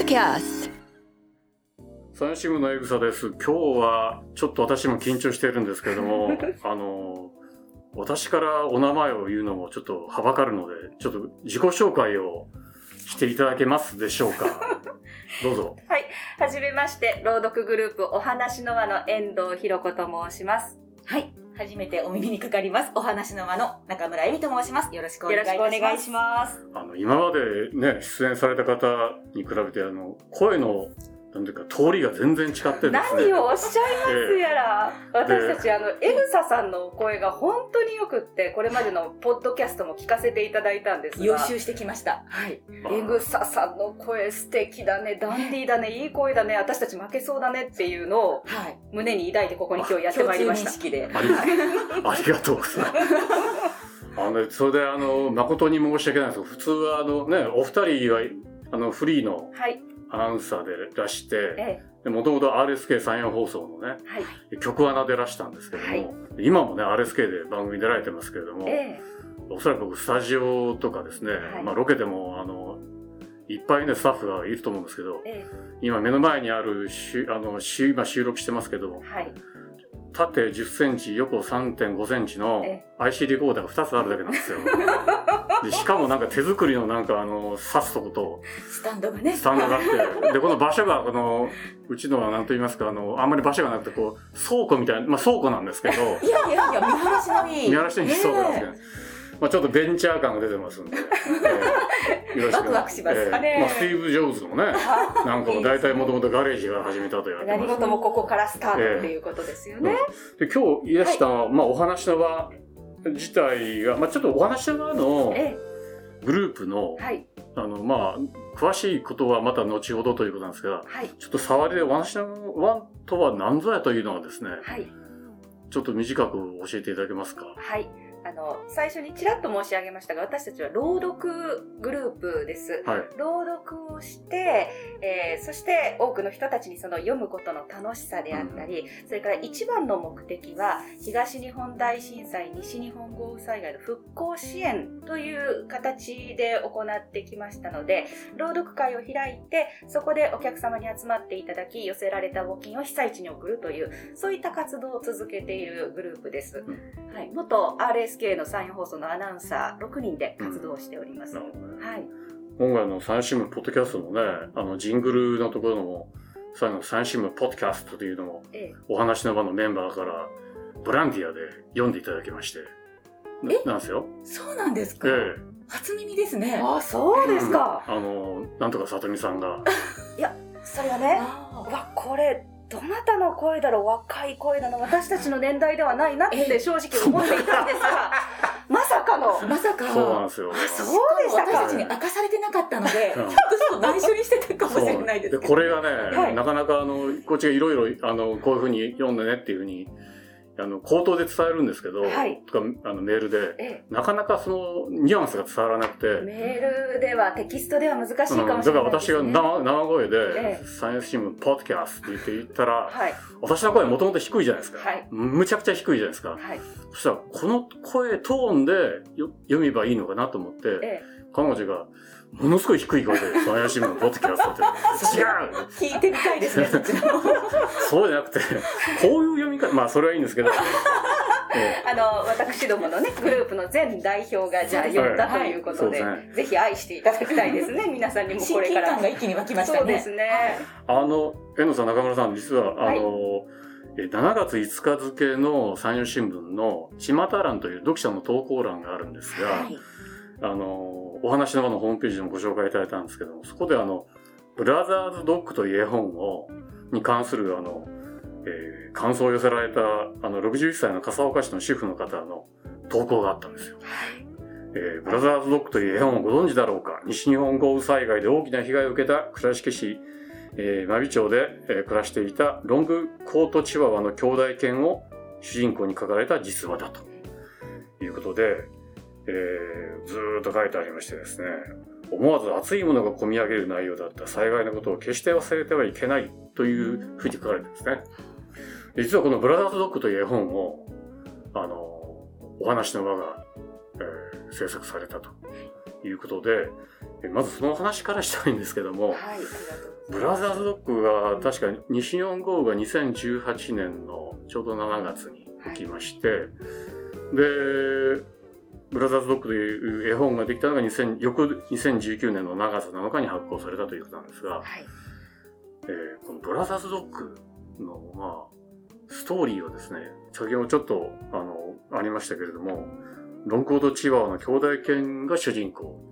ドキャスト三四部のエグサです。今日はちょっと私も緊張しているんですけれども私からお名前を言うのもちょっとはばかるので、ちょっと自己紹介をしていただけますでしょうか。どうぞ。はい、はじめまして、朗読グループお話の輪の遠藤ひろ子と申します。はい、初めてお耳にかかります。お話の輪の中村恵美と申します。よろしくお願いします。今までね、出演された方に比べて声のなんていうか通りが全然違ってですね。何をおっしゃいますやら、私たちエグサさんのお声が本当によくって、これまでのポッドキャストも聞かせていただいたんですが、予習してきました、はい、エグサさんの声素敵だね、ダンディーだね、いい声だね、私たち負けそうだねっていうのを胸に抱いてここに今日やってまいりました。共通認識でありがとうございますそれで誠に申し訳ないです。普通はね、お二人はフリーの、はい、アナウンサーでらして、もともと RSK 山陽放送のね、はい、局アナでらしたんですけども、はい、今もね RSK で番組に出られてますけれども、おそらくスタジオとかですね、はい、ロケでもいっぱいねスタッフがいると思うんですけど、今目の前にある今収録してますけど、はい、縦10センチ横 3.5 センチの IC レコーダーが2つあるだけなんですよでしかもなんか手作りのなんか刺すとことスタンドがあってで、この場所がうちのは何と言いますか、あんまり場所がなくて、こう倉庫みたいな、まあ倉庫なんですけどいや見晴らしのいい倉庫なんですけど、まあちょっとベンチャー感が出てますんで、よろしく。ワクワクします。まあスティーブ・ジョブズもね、なんかもだいたいもともとガレージが始めたと言われてます、ね。何事もここからスタートっていうことですよね。で、今日いらした、まあお話の場自体が、まあ、ちょっとお話し側のグループの、はい、まあ詳しいことはまた後ほどということなんですが、はい、ちょっと触りでお話し側とは何ぞやというのはですね、はい、ちょっと短く教えていただけますか。はい、最初にちらっと申し上げましたが、私たちは朗読グループです、はい、朗読をして、そして多くの人たちにその読むことの楽しさであったり、それから一番の目的は東日本大震災、西日本豪雨災害の復興支援という形で行ってきましたので、朗読会を開いてそこでお客様に集まっていただき、寄せられた募金を被災地に送るという、そういった活動を続けているグループです、はい、元 RSK の山陽放送のアナウンサー6人で活動しております、はい、今回の山陽新聞ポッドキャストもね、ジングルのところの最後の山陽新聞ポッドキャストというのを、お話の場のメンバーからボランティアで読んでいただきまして、なんですよ。そうなんですか、初耳ですね。あ、そうですか、なんとか里見さんがいや、それはね、これどなたの声だろう、若い声だな、私たちの年代ではないなって正直思っていたんですがまさかのそうなんですよ。そうでしたか。私たちに明かされてなかったのでちょっと内緒にしてたかもしれないですけど、でこれがね、なかなかこっちがいろいろこういうふうに読んでねっていうふうに口頭で伝えるんですけど、はい、とかメールでなかなかそのニュアンスが伝わらなくて、メールではテキストでは難しいかもしれないですね。だから私が生声で、山陽新聞ポッドキャストって言ったら、はい、私の声もともと低いじゃないですか、はい、むちゃくちゃ低いじゃないですか、はい、そしたらこの声トーンで読めばいいのかなと思って、彼女がものすごい低い声で山陽新聞ポッドキャストって違う聞いてみたいですねそうじゃなくてこういう読み方、まあそれはいいんですけど私どものねグループの全代表がじゃあ読んだということで、ぜひ愛していただきたいですね皆さんにもこれから親近感が一気に湧きましたね。そうですね、遠藤さん、中村さん、実は7月5日付の山陽新聞の巷欄という読者の投稿欄があるんですが、はい、お話の輪のホームページでもご紹介いただいたんですけども、そこでブラザーズドッグという絵本に関する感想を寄せられた61歳の笠岡市の主婦の方の投稿があったんですよ、はい、ブラザーズドッグという絵本をご存知だろうか。西日本豪雨災害で大きな被害を受けた倉敷市、真備町で、暮らしていたロングコートチワワの兄弟犬を主人公に書かれた実話だということで、ずーっと書いてありましてですね、思わず熱いものが込み上げる内容だった。災害のことを決して忘れてはいけないというふうに書かれてですね、実はこのブラザーズドッグという絵本をお話の輪が、制作されたということで、まずその話からしたいんですけども、はい、ありがとうございます。ブラザーズドッグが確か西日本豪雨が2018年のちょうど7月に起きまして、はい、でブラザーズドッグという絵本ができたのが翌2019年の7月7日に発行されたということなんですが、はい、このブラザーズドッグの、まあ、ストーリーをですね、先ほどちょっとありましたけれども、ロンコードチワワの兄弟犬が主人公、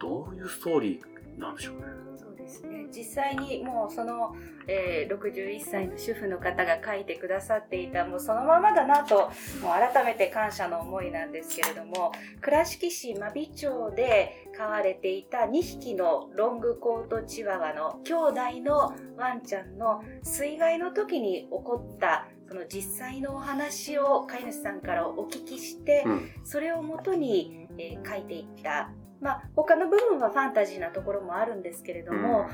どういうストーリーなんでしょうね。そうですね、実際にもうその、61歳の主婦の方が書いてくださっていた、もうそのままだなと、もう改めて感謝の思いなんですけれども、倉敷市真備町で飼われていた2匹のロングコートチワワの兄弟のワンちゃんの水害の時に起こったその実際のお話を飼い主さんからお聞きして、それをもとに、書いていった。まあ、他の部分はファンタジーなところもあるんですけれども、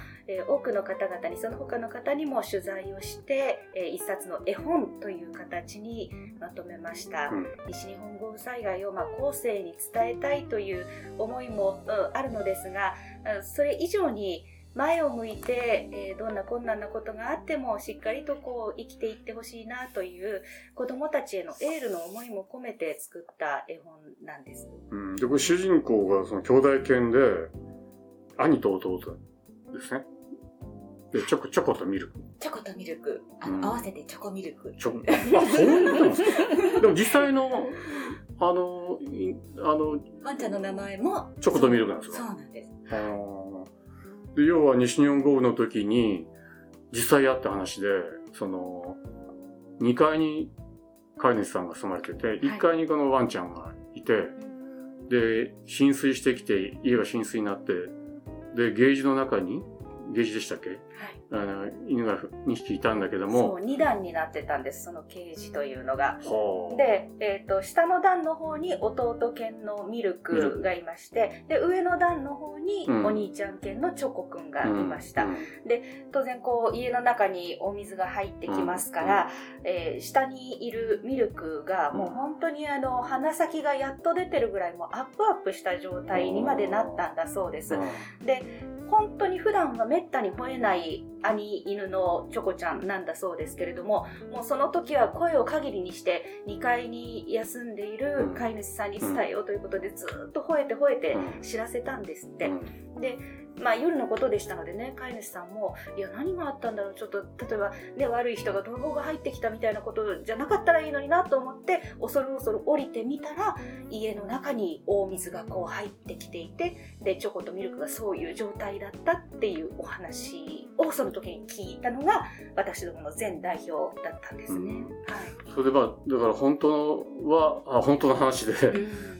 多くの方々に、その他の方にも取材をして、一冊の絵本という形にまとめました。西日本豪雨災害を、後世に伝えたいという思いも、あるのですが、それ以上に前を向いて、どんな困難なことがあってもしっかりとこう生きていってほしいなという子どもたちへのエールの思いも込めて作った絵本なんです。でこれ主人公がその兄弟犬で、兄と弟ですね。でチョコとミルク。チョコとミルク、合わせてチョコミルク。そうなんですか。でも実際のワンちゃんの名前もチョコとミルクなんですか。そうなんです。で要は西日本豪雨の時に実際あった話で、その2階に飼い主さんが住まれてて、1階にこのワンちゃんがいて、で浸水してきて、家が浸水になって、でゲージの中に、ゲージでしたっけ、はい、犬が2匹いたんだけども、そう2段になってたんです、そのケージというのが。で、下の段の方に弟犬のミルクがいまして、で上の段の方にお兄ちゃん犬のチョコくんがいました、で当然こう家の中にお水が入ってきますから、下にいるミルクがもう本当に鼻先がやっと出てるぐらい、もうアップした状態にまでなったんだそうです。で本当に普段はめったに吠えない兄犬のチョコちゃんなんだそうですけれども、もうその時は声を限りにして2階に休んでいる飼い主さんに伝えようということで、ずっと吠えて知らせたんですって。で夜のことでしたのでね、飼い主さんも、いや何があったんだろう、ちょっと例えばね、悪い人が泥棒が入ってきたみたいなことじゃなかったらいいのになと思って、恐る降りてみたら、家の中に大水がこう入ってきていて、でチョコとミルクがそういう状態だったっていうお話をその時に聞いたのが私どもの前代表だったんですね。それでだから本当の話で、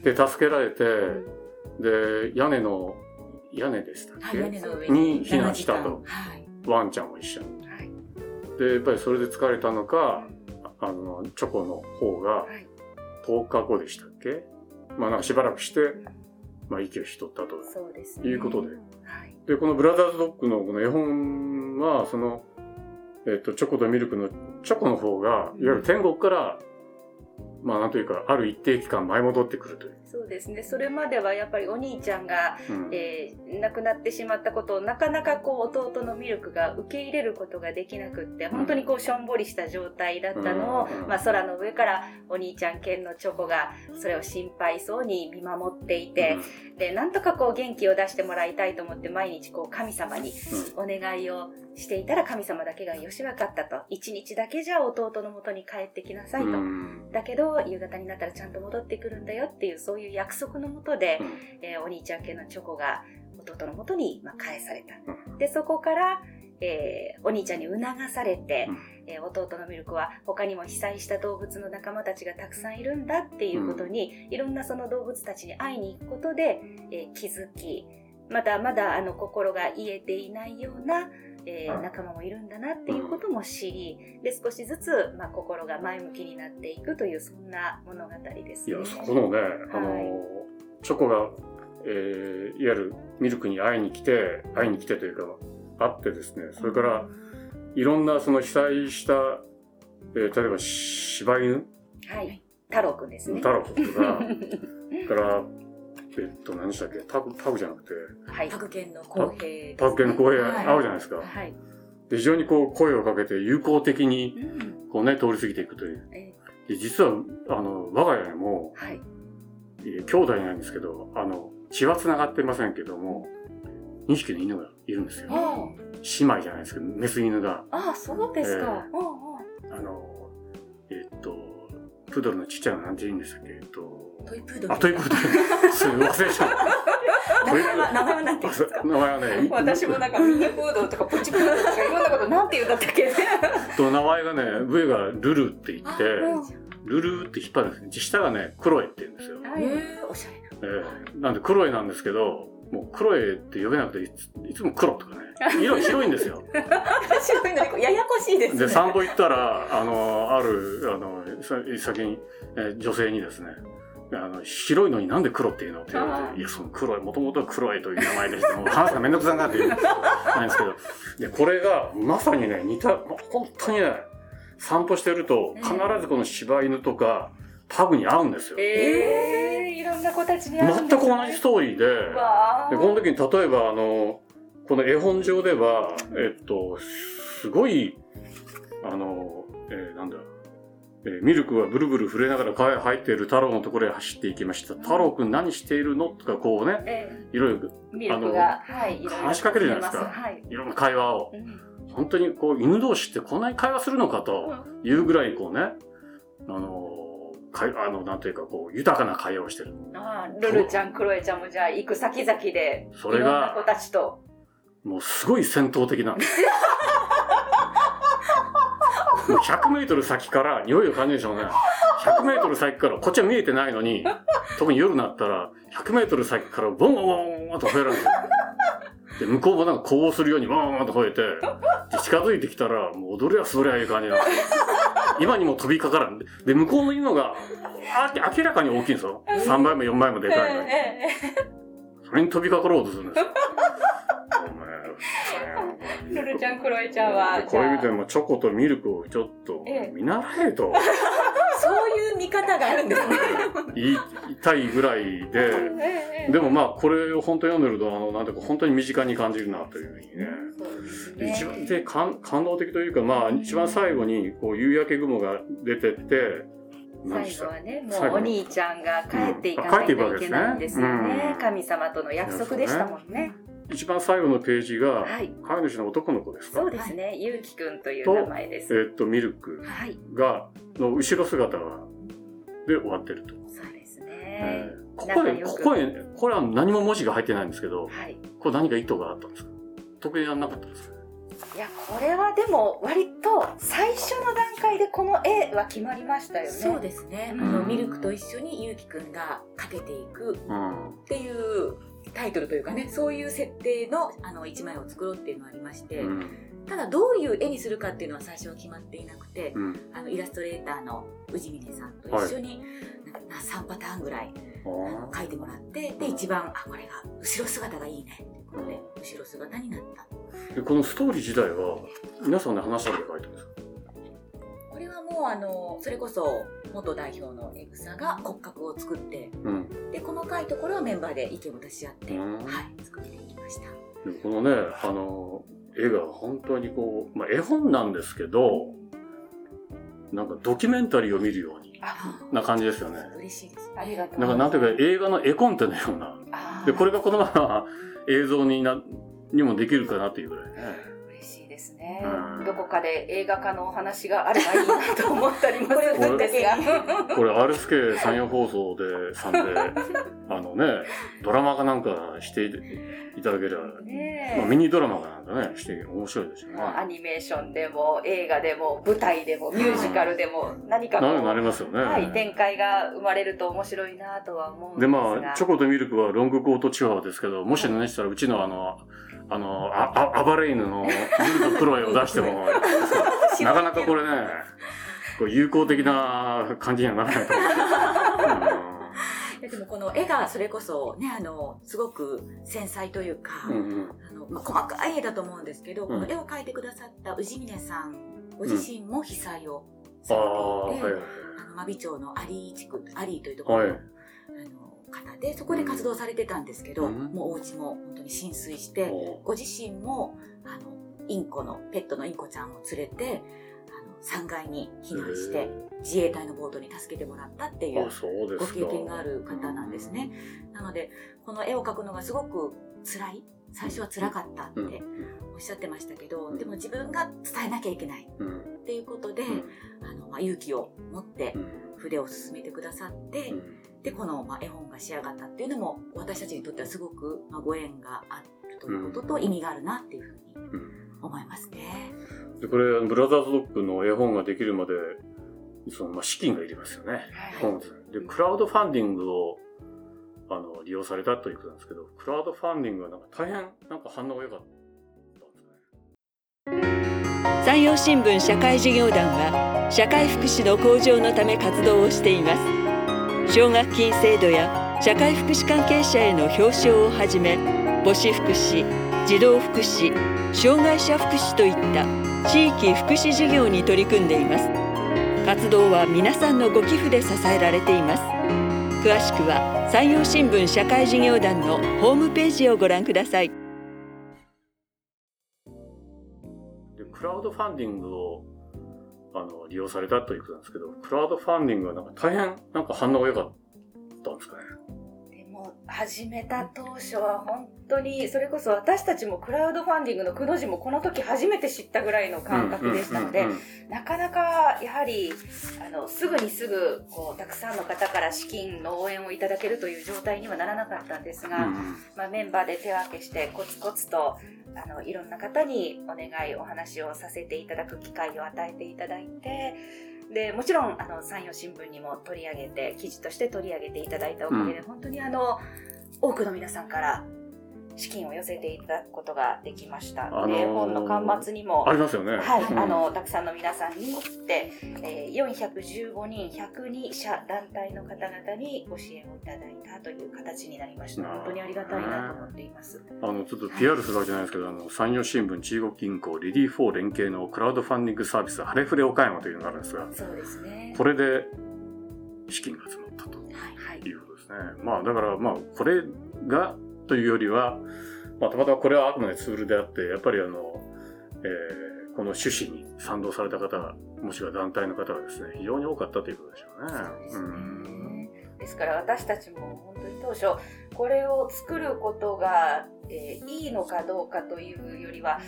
で助けられて、で屋根でしたっけ、屋根の上に避難したと、ワンちゃんも一緒に、でやっぱりそれで疲れたのか、チョコの方が10日後でしたっけ、なんかしばらくして、息を引き取ったと、そうですね、いうことで、でこのブラザーズドッグのこの絵本は、その、チョコとミルクのチョコの方が、いわゆる天国から、なんというか、ある一定期間舞い戻ってくるという。そうですね、それまではやっぱりお兄ちゃんが、亡くなってしまったことを、なかなかこう弟のミルクが受け入れることができなくって、本当にこうしょんぼりした状態だったのを、空の上からお兄ちゃん犬のチョコがそれを心配そうに見守っていて、でなんとかこう元気を出してもらいたいと思って、毎日こう神様にお願いをしていたら、神様だけが、よし分かったと、一日だけじゃ弟の元に帰ってきなさいと、だけど夕方になったらちゃんと戻ってくるんだよっていう、そういう約束のもとで、お兄ちゃん系のチョコが弟のもとに返された。でそこから、お兄ちゃんに促されて、弟のミルクは他にも被災した動物の仲間たちがたくさんいるんだっていうことに、いろんなその動物たちに会いに行くことで、気づき、まだまだ心が癒えていないような仲間もいるんだなっていうことも知り、で少しずつ、心が前向きになっていくという、そんな物語ですね。いや、そこのね、チョコが、いわゆるミルクに会いに来てというか、会ってですね、それからいろんなその被災した、例えば柴犬、太郎くんですね、太郎くんとかから何でしたっけ、タグじゃなくて、はい、タグ犬の公平、ね、タグ犬の公平、はい、合うじゃないですか、はい、で非常にこう声をかけて友好的にこう、ね、通り過ぎていくという、で実は我が家にも、はい、兄弟なんですけど血はつながってませんけども2匹の犬がいるんですよ、姉妹じゃないですけどメス犬が、あ、そうですか、プードルのちっちゃいのなんて言うんでしたっけ、トイプードル、あ、トイプードルすごい忘れちゃう名前はなんて言うんですか、名前はね私もなんかミニプードルとかプチプードルとかいろんなことなんて言うんだったっけねと名前がね、上がルルって言ってルルって引っ張るんですね、下がねクロエって言うんですよ、おしゃれな、なんでクロエなんですけどもうクロエって呼べなくていつも黒とかね色白いんですよ白いのややこしいですね、で散歩行ったら先に、女性にですね白いのになんで黒っていうのって言われて、いやその黒いもともとは黒いという名前でしてもう話がめんどくさいなって言うんですけど、でこれがまさにね似た本当にね散歩してると必ずこの柴犬とかタグに合うんですよ、いろんな子たちに合うんです、ね、全く同じストーリー でこの時に例えばこの絵本上では、すごいなんだミルクはブルブル震えながら川へ入っている太郎のところへ走っていきました、太郎くん何しているのとかこうね、いろいろミルクが、話しかけるじゃないですか、いろんな会話を、本当にこう犬同士ってこんなに会話するのかというぐらいこうねなんていうかこう豊かな会話をしてる、ルルちゃんクロエちゃんもじゃあ行く先々でそれがいろんな子たちともうすごい戦闘的なんです100メートル先から匂いを感じるでしょうね、100メートル先からこっちは見えてないのに特に夜になったら100メートル先からボンボンボンと吠えられるんですよ、で向こうもなんか攻防するようにボンボンと吠えて近づいてきたらもう踊りゃそりゃいう感じなんですよ、今にも飛びかからんで、で向こうの犬が明らかに大きいんですよ、3倍も4倍もでかいのにそれに飛びかかろうとするんですよルルちゃんクロエちゃんはこれ見てもチョコとミルクをちょっと見習えと、そういう見方があるんですね言いたいぐらいで、でもまあこれを本当に読んでるとなんていうか本当に身近に感じるなというふうにね、一番で感動的というか、まあ一番最後にこう夕焼け雲が出てって最後はね、もうお兄ちゃんが帰っていかないといけないんですよね、神様との約束でしたもんね、一番最後のページが、飼い主の男の子ですか、そうですね、ゆうきくんという名前です、ミルクがの後ろ姿がで終わってると、そうですね、これは何も文字が入ってないんですけど、これ何か意図があったんですか、特にやんなかったんですか、いやこれはでも割と最初の段階でこの絵は決まりましたよね、そうですね、ミルクと一緒にゆうきくんがかけていくっていうタイトルというかね、そういう設定の一枚を作ろうっていうのがありまして、ただどういう絵にするかっていうのは最初は決まっていなくて、イラストレーターの宇治峰さんと一緒に3パターンぐらい描いてもらって、で一番これが後ろ姿がいいねっていうことで後ろ姿になった。でこのストーリー自体は皆さんで話し合って描いてるんですか？これはもうそれこそ元代表のエグサが骨格を作って、で細かいところはメンバーで意見を出し合って、作っていきました。でこのね絵が本当にこう、絵本なんですけど、なんかドキュメンタリーを見るようにな感じですよね。嬉しいです、ありがとうございます。なんかなんていうか映画の絵コンテのような、でこれがこのまま映像にもできるかなっていうぐらいね。ですね、どこかで映画化のお話があればいいなと思ったりもするんですがこれ RSK 山陽放送でドラマかなんかしていただければ、ミニドラマかなんかねして面白いですよね。アニメーションでも映画でも舞台でもミュージカルでも何かこうなりますよね、展開が生まれると面白いなとは思うんですが、でチョコとミルクはロングコートチワワですけど、もし何したらうちの暴れ犬のルルとクロエを出してもなかなかこれねこう友好的な感じにはならないと思うんでもこの絵がそれこそ、ね、すごく繊細というか、細かい絵だと思うんですけど、この絵を描いてくださった宇治峰さんご自身も被災をされていて、真備町のアリー地区、アリーというところの方で、そこで活動されてたんですけど、もうお家も本当に浸水して、ご自身もインコのペットのインコちゃんを連れて3階に避難して自衛隊のボートに助けてもらったっていうご経験がある方なんですね。なのでこの絵を描くのがすごく辛い、最初は辛かったっておっしゃってましたけど、でも自分が伝えなきゃいけないっていうことで勇気を持って筆を進めてくださって、でこの絵本が仕上がったっていうのも私たちにとってはすごくご縁があるということと意味があるなっていうふうに思いますね。でこれブラザーズドッグの絵本ができるまで資金がいりますよね、はい、でクラウドファンディングを利用されたということなんですけど、クラウドファンディングは大変反応が良かったんですね。山陽新聞社会事業団は社会福祉の向上のため活動をしています。奨学金制度や社会福祉関係者への表彰をはじめ、母子福祉、児童福祉、障害者福祉といった地域福祉事業に取り組んでいます。活動は皆さんのご寄付で支えられています。詳しくは山陽新聞社会事業団のホームページをご覧ください。でクラウドファンディングを利用されたということなんですけど、クラウドファンディングは大変反応が良かったんですかね。始めた当初は本当にそれこそ私たちもクラウドファンディングのくの字もこの時初めて知ったぐらいの感覚でしたので、なかなかやはりすぐたくさんの方から資金の応援をいただけるという状態にはならなかったんですが、メンバーで手分けしてコツコツといろんな方にお願いお話をさせていただく機会を与えていただいて、でもちろん山陽新聞にも取り上げて記事として取り上げていただいたおかげで、本当に多くの皆さんから資金を寄せていただくことができました。本の巻末にもありますよね、はい、たくさんの皆さんにって、415人102社団体の方々にご支援をいただいたという形になりました。本当にありがたいなと思っています。ちょっと PR するわけじゃないですけど、山陽新聞中国銀行リリー4連携のクラウドファンディングサービスハレフレ岡山というのがあるんですが、そうですね、これで資金が集まったということですね、はいはい、だからこれがというよりは、たまたまこれはあくまでツールであって、やっぱりこの趣旨に賛同された方が、もしくは団体の方がですね、非常に多かったということでしょうね。ですから私たちも本当に当初これを作ることが、いいのかどうかというよりは、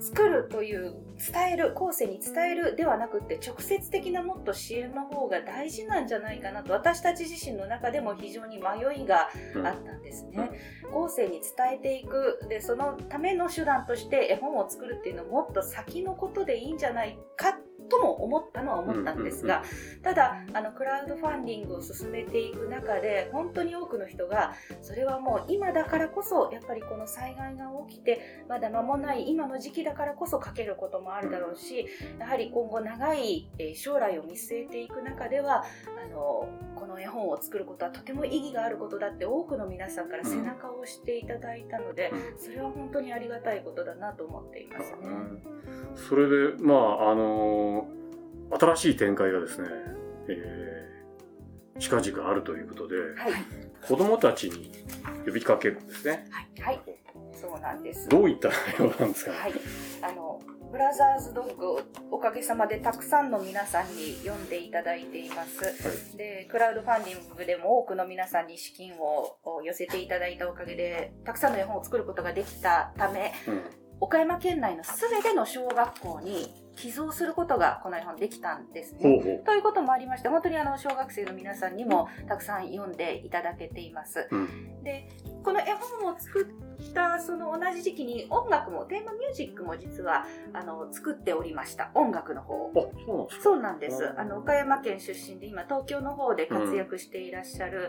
作るという伝える、後世に伝えるではなくて、直接的なもっと支援の方が大事なんじゃないかなと、私たち自身の中でも非常に迷いがあったんですね。後世に伝えていく、でそのための手段として絵本を作るっていうのはもっと先のことでいいんじゃないかとも思ったんですが、ただクラウドファンディングを進めていく中で本当に多くの人が、それはもう今だからこそ、やっぱりこの災害が起きてまだ間もない今の時期だからこそ書けることもあるだろうし、やはり今後長い将来を見据えていく中ではこの絵本を作ることはとても意義があることだって、多くの皆さんから背中を押していただいたので、それは本当にありがたいことだなと思っていますね。それで新しい展開がですね、近々あるということで、はい、子どもたちに呼びかけるんですね。はい、はい、そうなんです。どういった内容なんですかね。はい、ブラザーズドッグ、おかげさまでたくさんの皆さんに読んでいただいています、はい、でクラウドファンディングでも多くの皆さんに資金を寄せていただいたおかげで、たくさんの絵本を作ることができたため、岡山県内のすべての小学校に寄贈することがこの絵本できたんですね。ということもありまして、本当に小学生の皆さんにもたくさん読んでいただけています、でこの絵本を作ったその同じ時期に音楽も、テーマミュージックも実は作っておりました。音楽の方、そうなんです。岡山県出身で今東京の方で活躍していらっしゃる、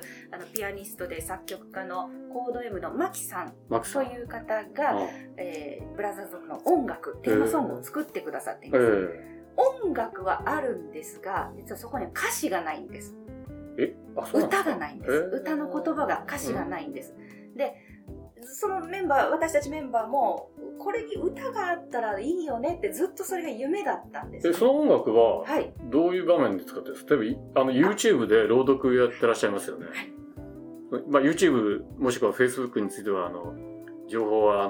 ピアニストで作曲家のコード M の牧さんという方が、ブラザーズドッグの音楽、テーマソングを作ってくださっています。音楽はあるんですが、実はそこには歌詞がないんです。歌がないんです、歌の言葉が、歌詞がないんです、でその私たちメンバーもこれに歌があったらいいよねってずっとそれが夢だったんです、ね、その音楽はどういう場面で使ってるんですか。例えばYouTube で朗読やってらっしゃいますよね、はい、まあ、YouTube もしくは Facebook については情報は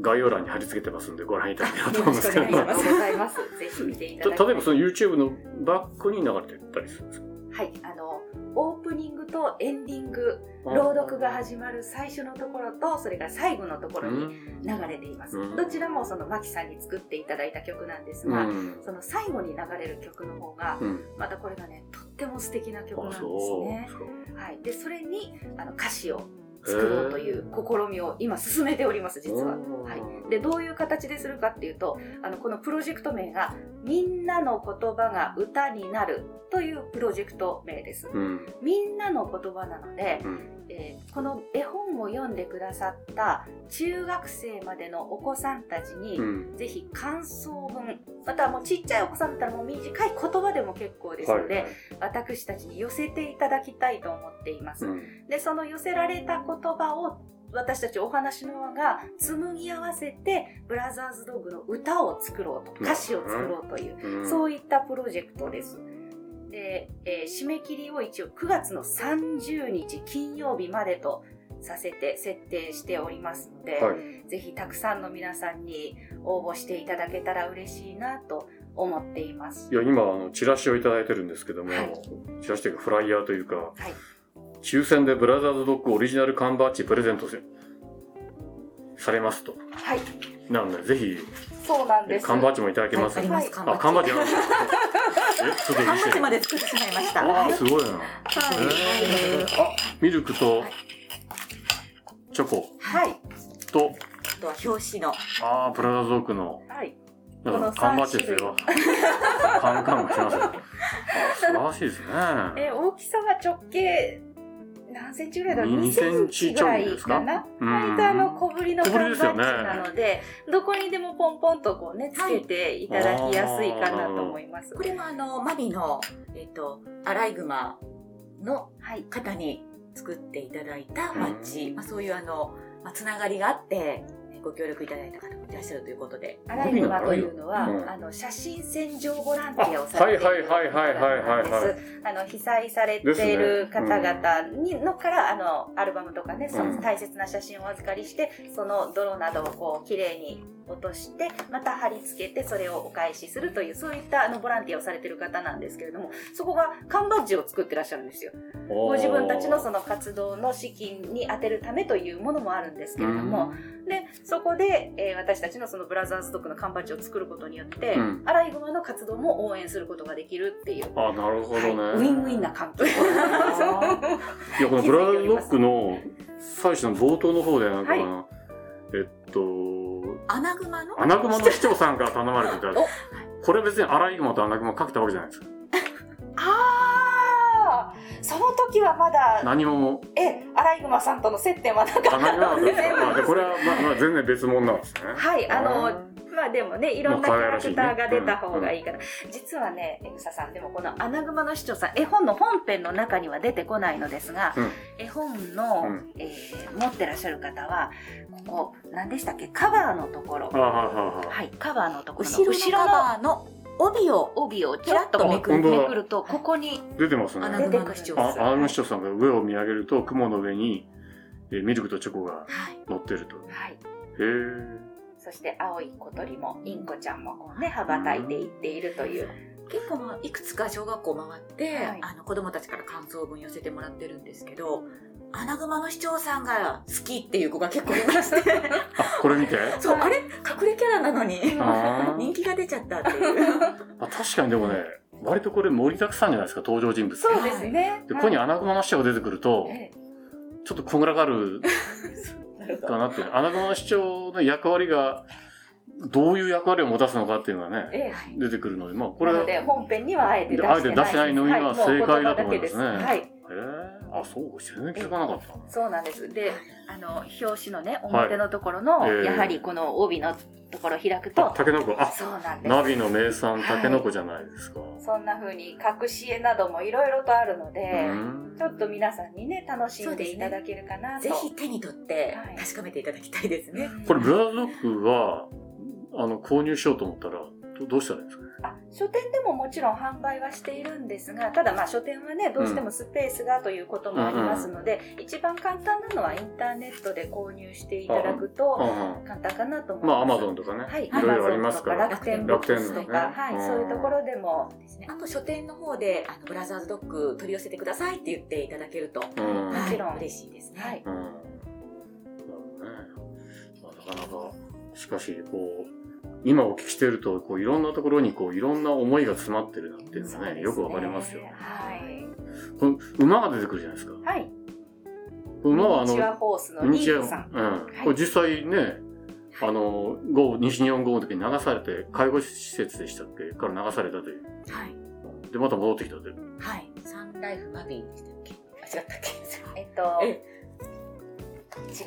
概要欄に貼り付けてますんでご覧いただければと思うんですけど、よろしくお願いします。ぜひ見ていただきたい。例えばその YouTube のバックに流れてたりするんですか？はい、オープニングとエンディング、朗読が始まる最初のところとそれが最後のところに流れています。うん、どちらもそのマキさんに作っていただいた曲なんですが、うん、その最後に流れる曲の方が、うん、またこれがねとっても素敵な曲なんですね。はい、でそれに歌詞を作ろうという試みを今進めております実は。はい、でどういう形でするかっていうとこのプロジェクト名がみんなの言葉が歌になるというプロジェクト名です。うん、みんなの言葉なので、この絵本を読んでくださった中学生までのお子さんたちに、ぜひ感想文、またはもうちっちゃいお子さんだったらもう短い言葉でも結構ですので、はい、私たちに寄せていただきたいと思っています。うん、でその寄せられた言葉を私たちお話の輪が紡ぎ合わせてブラザーズドッグの歌を作ろうと、歌詞を作ろうという、そういったプロジェクトです。で締め切りを一応9月の30日金曜日までとさせて設定しておりますので、はい、ぜひたくさんの皆さんに応募していただけたら嬉しいなと思っています。いや今チラシをいただいてるんですけども、はい、チラシというかフライヤーというか、はい、抽選でブラザーズドッグオリジナル缶バッジプレゼントされますと、はい、なのでぜひそうなんです。缶バッジもいただけます。はい、あります。缶バッジ。あ、缶バッジ。缶バッジまで作ってしまいました。ああ、すごいな。はい。あ、ミルクとチョコ。はい。と。あとは表紙の。ああ、ブラザーズドッグの。はい。缶バッジですよ。缶缶もしますよ。素晴らしいですね。大きさは直径。何センチぐらいだろう、2センチぐらいかな、割と小ぶりの缶バッジなので、どこにでもポンポンとこうねつけていただきやすいかなと思います。これもマミのアライグマの方に作っていただいたバッジ、まあ、そういうつながりがあってご協力いただいた方もいらっしゃるということで、アライグマというのは、写真洗浄ボランティアをされている方なんです。被災されている方々にのからアルバムとかね、その大切な写真をお預かりして、その泥などをこうきれいに落としてまた貼り付けてそれをお返しするという、そういったボランティアをされている方なんですけれども、そこが缶バッジを作ってらっしゃるんですよ。ご自分たちのその活動の資金に充てるためというものもあるんですけれども、でそこで、私たちのそのブラザーズドッグの缶バッジを作ることによって、アライグマの活動も応援することができるっていう。あ、なるほどね。はい、ウィンウィンな関係。いや、このブラザーズドッグの最初の冒頭の方でなんか、はい、アナグマの市長さんから頼まれていただいて、これ別にアライグマとアナグマかけたわけじゃないですか。ああ、その時はまだ何もアライグマさんとの接点はなかったので、これはまあ全然別物なんですね。はい、まあでもね、いろんなキャラクターが出た方がいいから。実はね、エグサさん、でもこのアナグマの市長さん、絵本の本編の中には出てこないのですが、絵本の、持ってらっしゃる方は、ここ、何でしたっけ、カバーのところ。はい、カバーのところの後ろのカバーの帯をちらっとめくると、ここに出てますね。アナグマの市長さん。アナグマの市長さんが上を見上げると、雲の上にミルクとチョコが乗ってると。はい。へえ。そして青い小鳥もインコちゃんもこうね、羽ばたいていっているという、結構いくつか小学校回って、はい、子どもたちから感想文寄せてもらってるんですけど、アナグマの市長さんが好きっていう子が結構いましてこれ見てそう、あれ隠れキャラなのに人気が出ちゃったっていう確かにでもね、割とこれ盛りだくさんじゃないですか、登場人物。そうですね。でここにアナグマの市長が出てくると、ちょっとこんがらがるかなっていう。アナグマの市長の役割がどういう役割を持たすのかっていうのがね、出てくるので、まあこれは本編にはあえて出してないのが正解だと思いますね。はい。あ、そう、全然気づかなかった。そうなんです。で、表紙のね、表のところのやはりこの帯のところを開くと、タケノコ、あ、そうなんです。ナビの名産タケノコじゃないですか。そんな風に隠し絵などもいろいろとあるので、ちょっと皆さんにね楽しんでいただけるかなと、ね、ぜひ手に取って確かめていただきたいですね。これブラザーズドッグは購入しようと思ったらどうしたらいいんですかね。書店でももちろん販売はしているんですが、ただまあ書店はねどうしてもスペースがということもありますので、うんうん、一番簡単なのはインターネットで購入していただくと簡単かなと思います。まあアマゾンとかね、はい、いろいろありますから、楽天ボックスとか、ね、はい、そういうところでもですね、あと書店の方でブラザーズドッグ取り寄せてくださいって言っていただけると、うん、もちろん嬉しいですね、はい、うん、なるほどね。なかなかしかしこう今お聞きしているとこういろんなところにこういろんな思いが詰まってるなっていうのが ねよくわかりますよ、はい、この馬が出てくるじゃないですか、はい、この馬はミニチュアホースのニーさん、うん、はい、これ実際ね西日本豪雨の時に流されて介護施設でしたっけから流されたという、はい、でまた戻ってきたという、はい、サンライフマビーでしたっけ、違ったっけ、違う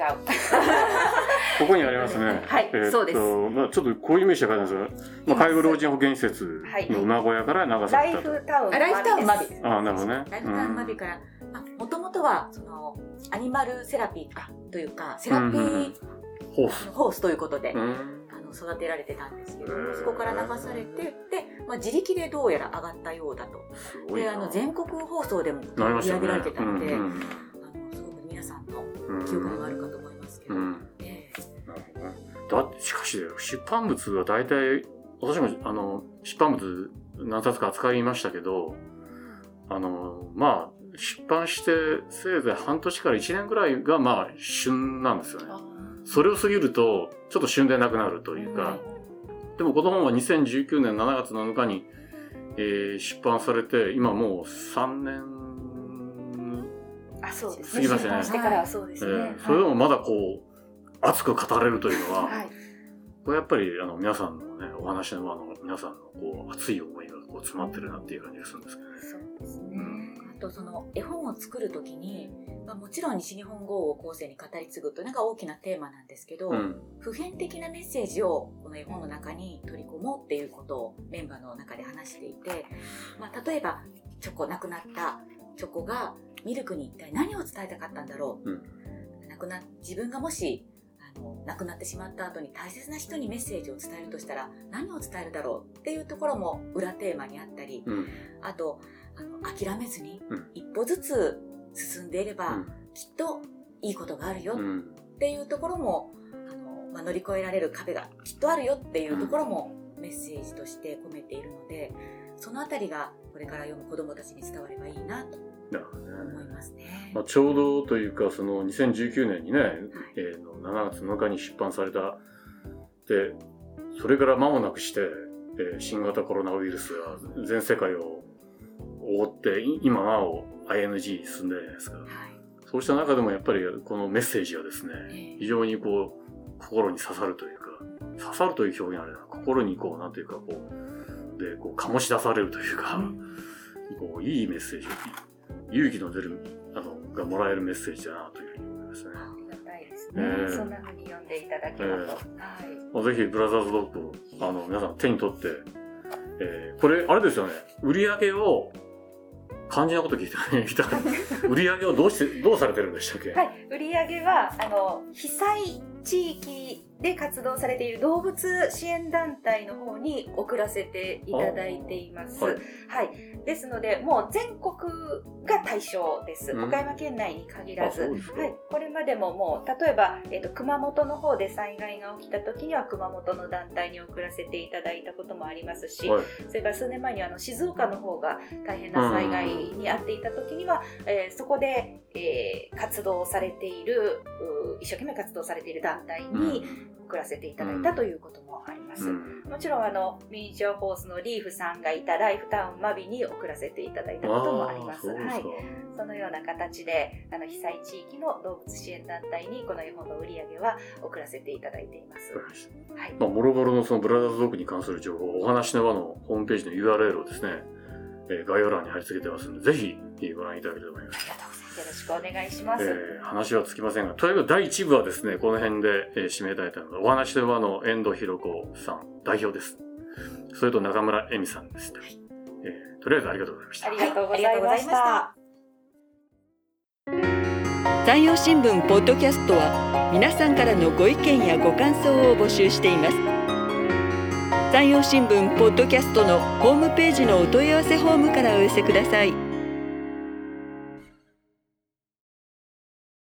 ここにありますね、はい、そうです。まあ、ちょっとこういう名詞が書いてあるんですが、まあ、介護老人保健施設の名古屋から長崎だと、はい、ライフタウンマビです。あ、なるほどね、ライフタウンマビから、もともとはそのアニマルセラピーというかセラピーホースということで、うん、育てられてたんですけど、そこから流されてで、まあ、自力でどうやら上がったようだと。すごいな。で全国放送でも取り上げられてたので、記憶があるかと思いますけど、うん、だってしかし出版物は大体私も出版物何冊か扱いましたけど、まあ出版してせいぜい半年から1年ぐらいがまあ旬なんですよね。それを過ぎるとちょっと旬でなくなるというか、うん、でもこの本は2019年7月7日に、出版されて今もう3年そうですね、過ぎましたね。してからはそうですね、それでもまだこう熱く語れるというのは、はい、これやっぱり皆さんのねお話の皆さんのこう熱い思いがこう詰まってるなっていう感じがするんですけどね。そうですね、うん、あとその絵本を作るときに、まあ、もちろん西日本豪雨を後世に語り継ぐというのが大きなテーマなんですけど、うん、普遍的なメッセージをこの絵本の中に取り込もうっていうことをメンバーの中で話していて、まあ、例えば亡くなったチョコがミルクに一体何を伝えたかったんだろう、うん、自分がもし亡くなってしまった後に大切な人にメッセージを伝えるとしたら何を伝えるだろうっていうところも裏テーマにあったり、うん、あと諦めずに一歩ずつ進んでいれば、うん、きっといいことがあるよっていうところもまあ、乗り越えられる壁がきっとあるよっていうところもメッセージとして込めているので、そのあたりがこれから読む子どもたちに伝わればいいなと思いますね。まあ、ちょうどというかその2019年にね、はい、7月7日に出版されたで、それから間もなくして、新型コロナウイルスが全世界を覆って今なお ING 進んでるじゃないですか、はい、そうした中でもやっぱりこのメッセージがですね、非常にこう心に刺さるというか、刺さるという表現あれだな、心にこうなんていうかこうでこう醸し出されるというか、こういいメッセージ、勇気の出るがもらえるメッセージだなというふうに思いますね。ありがたいですね、そんなふうに読んでいただけると、はい、ぜひブラザーズドッグを皆さん手に取って、これあれですよね、売り上げを肝心なこと聞いてない人売り上げをどうされてるんでしたっけ、はい、売り上げは被災地域で活動されている動物支援団体の方に送らせていただいています、はいはい、ですのでもう全国が対象です、うん、岡山県内に限らず、はい、これまでももう例えば、熊本の方で災害が起きた時には熊本の団体に送らせていただいたこともありますし、はい、それから数年前に静岡の方が大変な災害に遭っていた時には、そこで、活動されている一生懸命活動されている団体に送らせていただいたということもあります、うん、もちろんミニチュアホースのリーフさんがいたライフタウンマビに送らせていただいたこともあります。はい、そのような形で被災地域の動物支援団体にこの絵本の売り上げは送らせていただいています、はい、まあ、もろもろ のブラザーズドッグに関する情報、お話の輪のホームページの URL をですね、概要欄に貼り付けてますので、ぜひご覧いただければと思います。ありがとうございます。よろしくお願いします。話はつきませんが、とにかく第1部はですね、この辺で、締めたいと思います。お話の輪の遠藤博子さん、代表です。それと中村恵美さんです、はい、とりあえずありがとうございました。ありがとうございました。山陽新聞ポッドキャストは皆さんからのご意見やご感想を募集しています。山陽新聞ポッドキャストのホームページのお問い合わせフォームからお寄せください。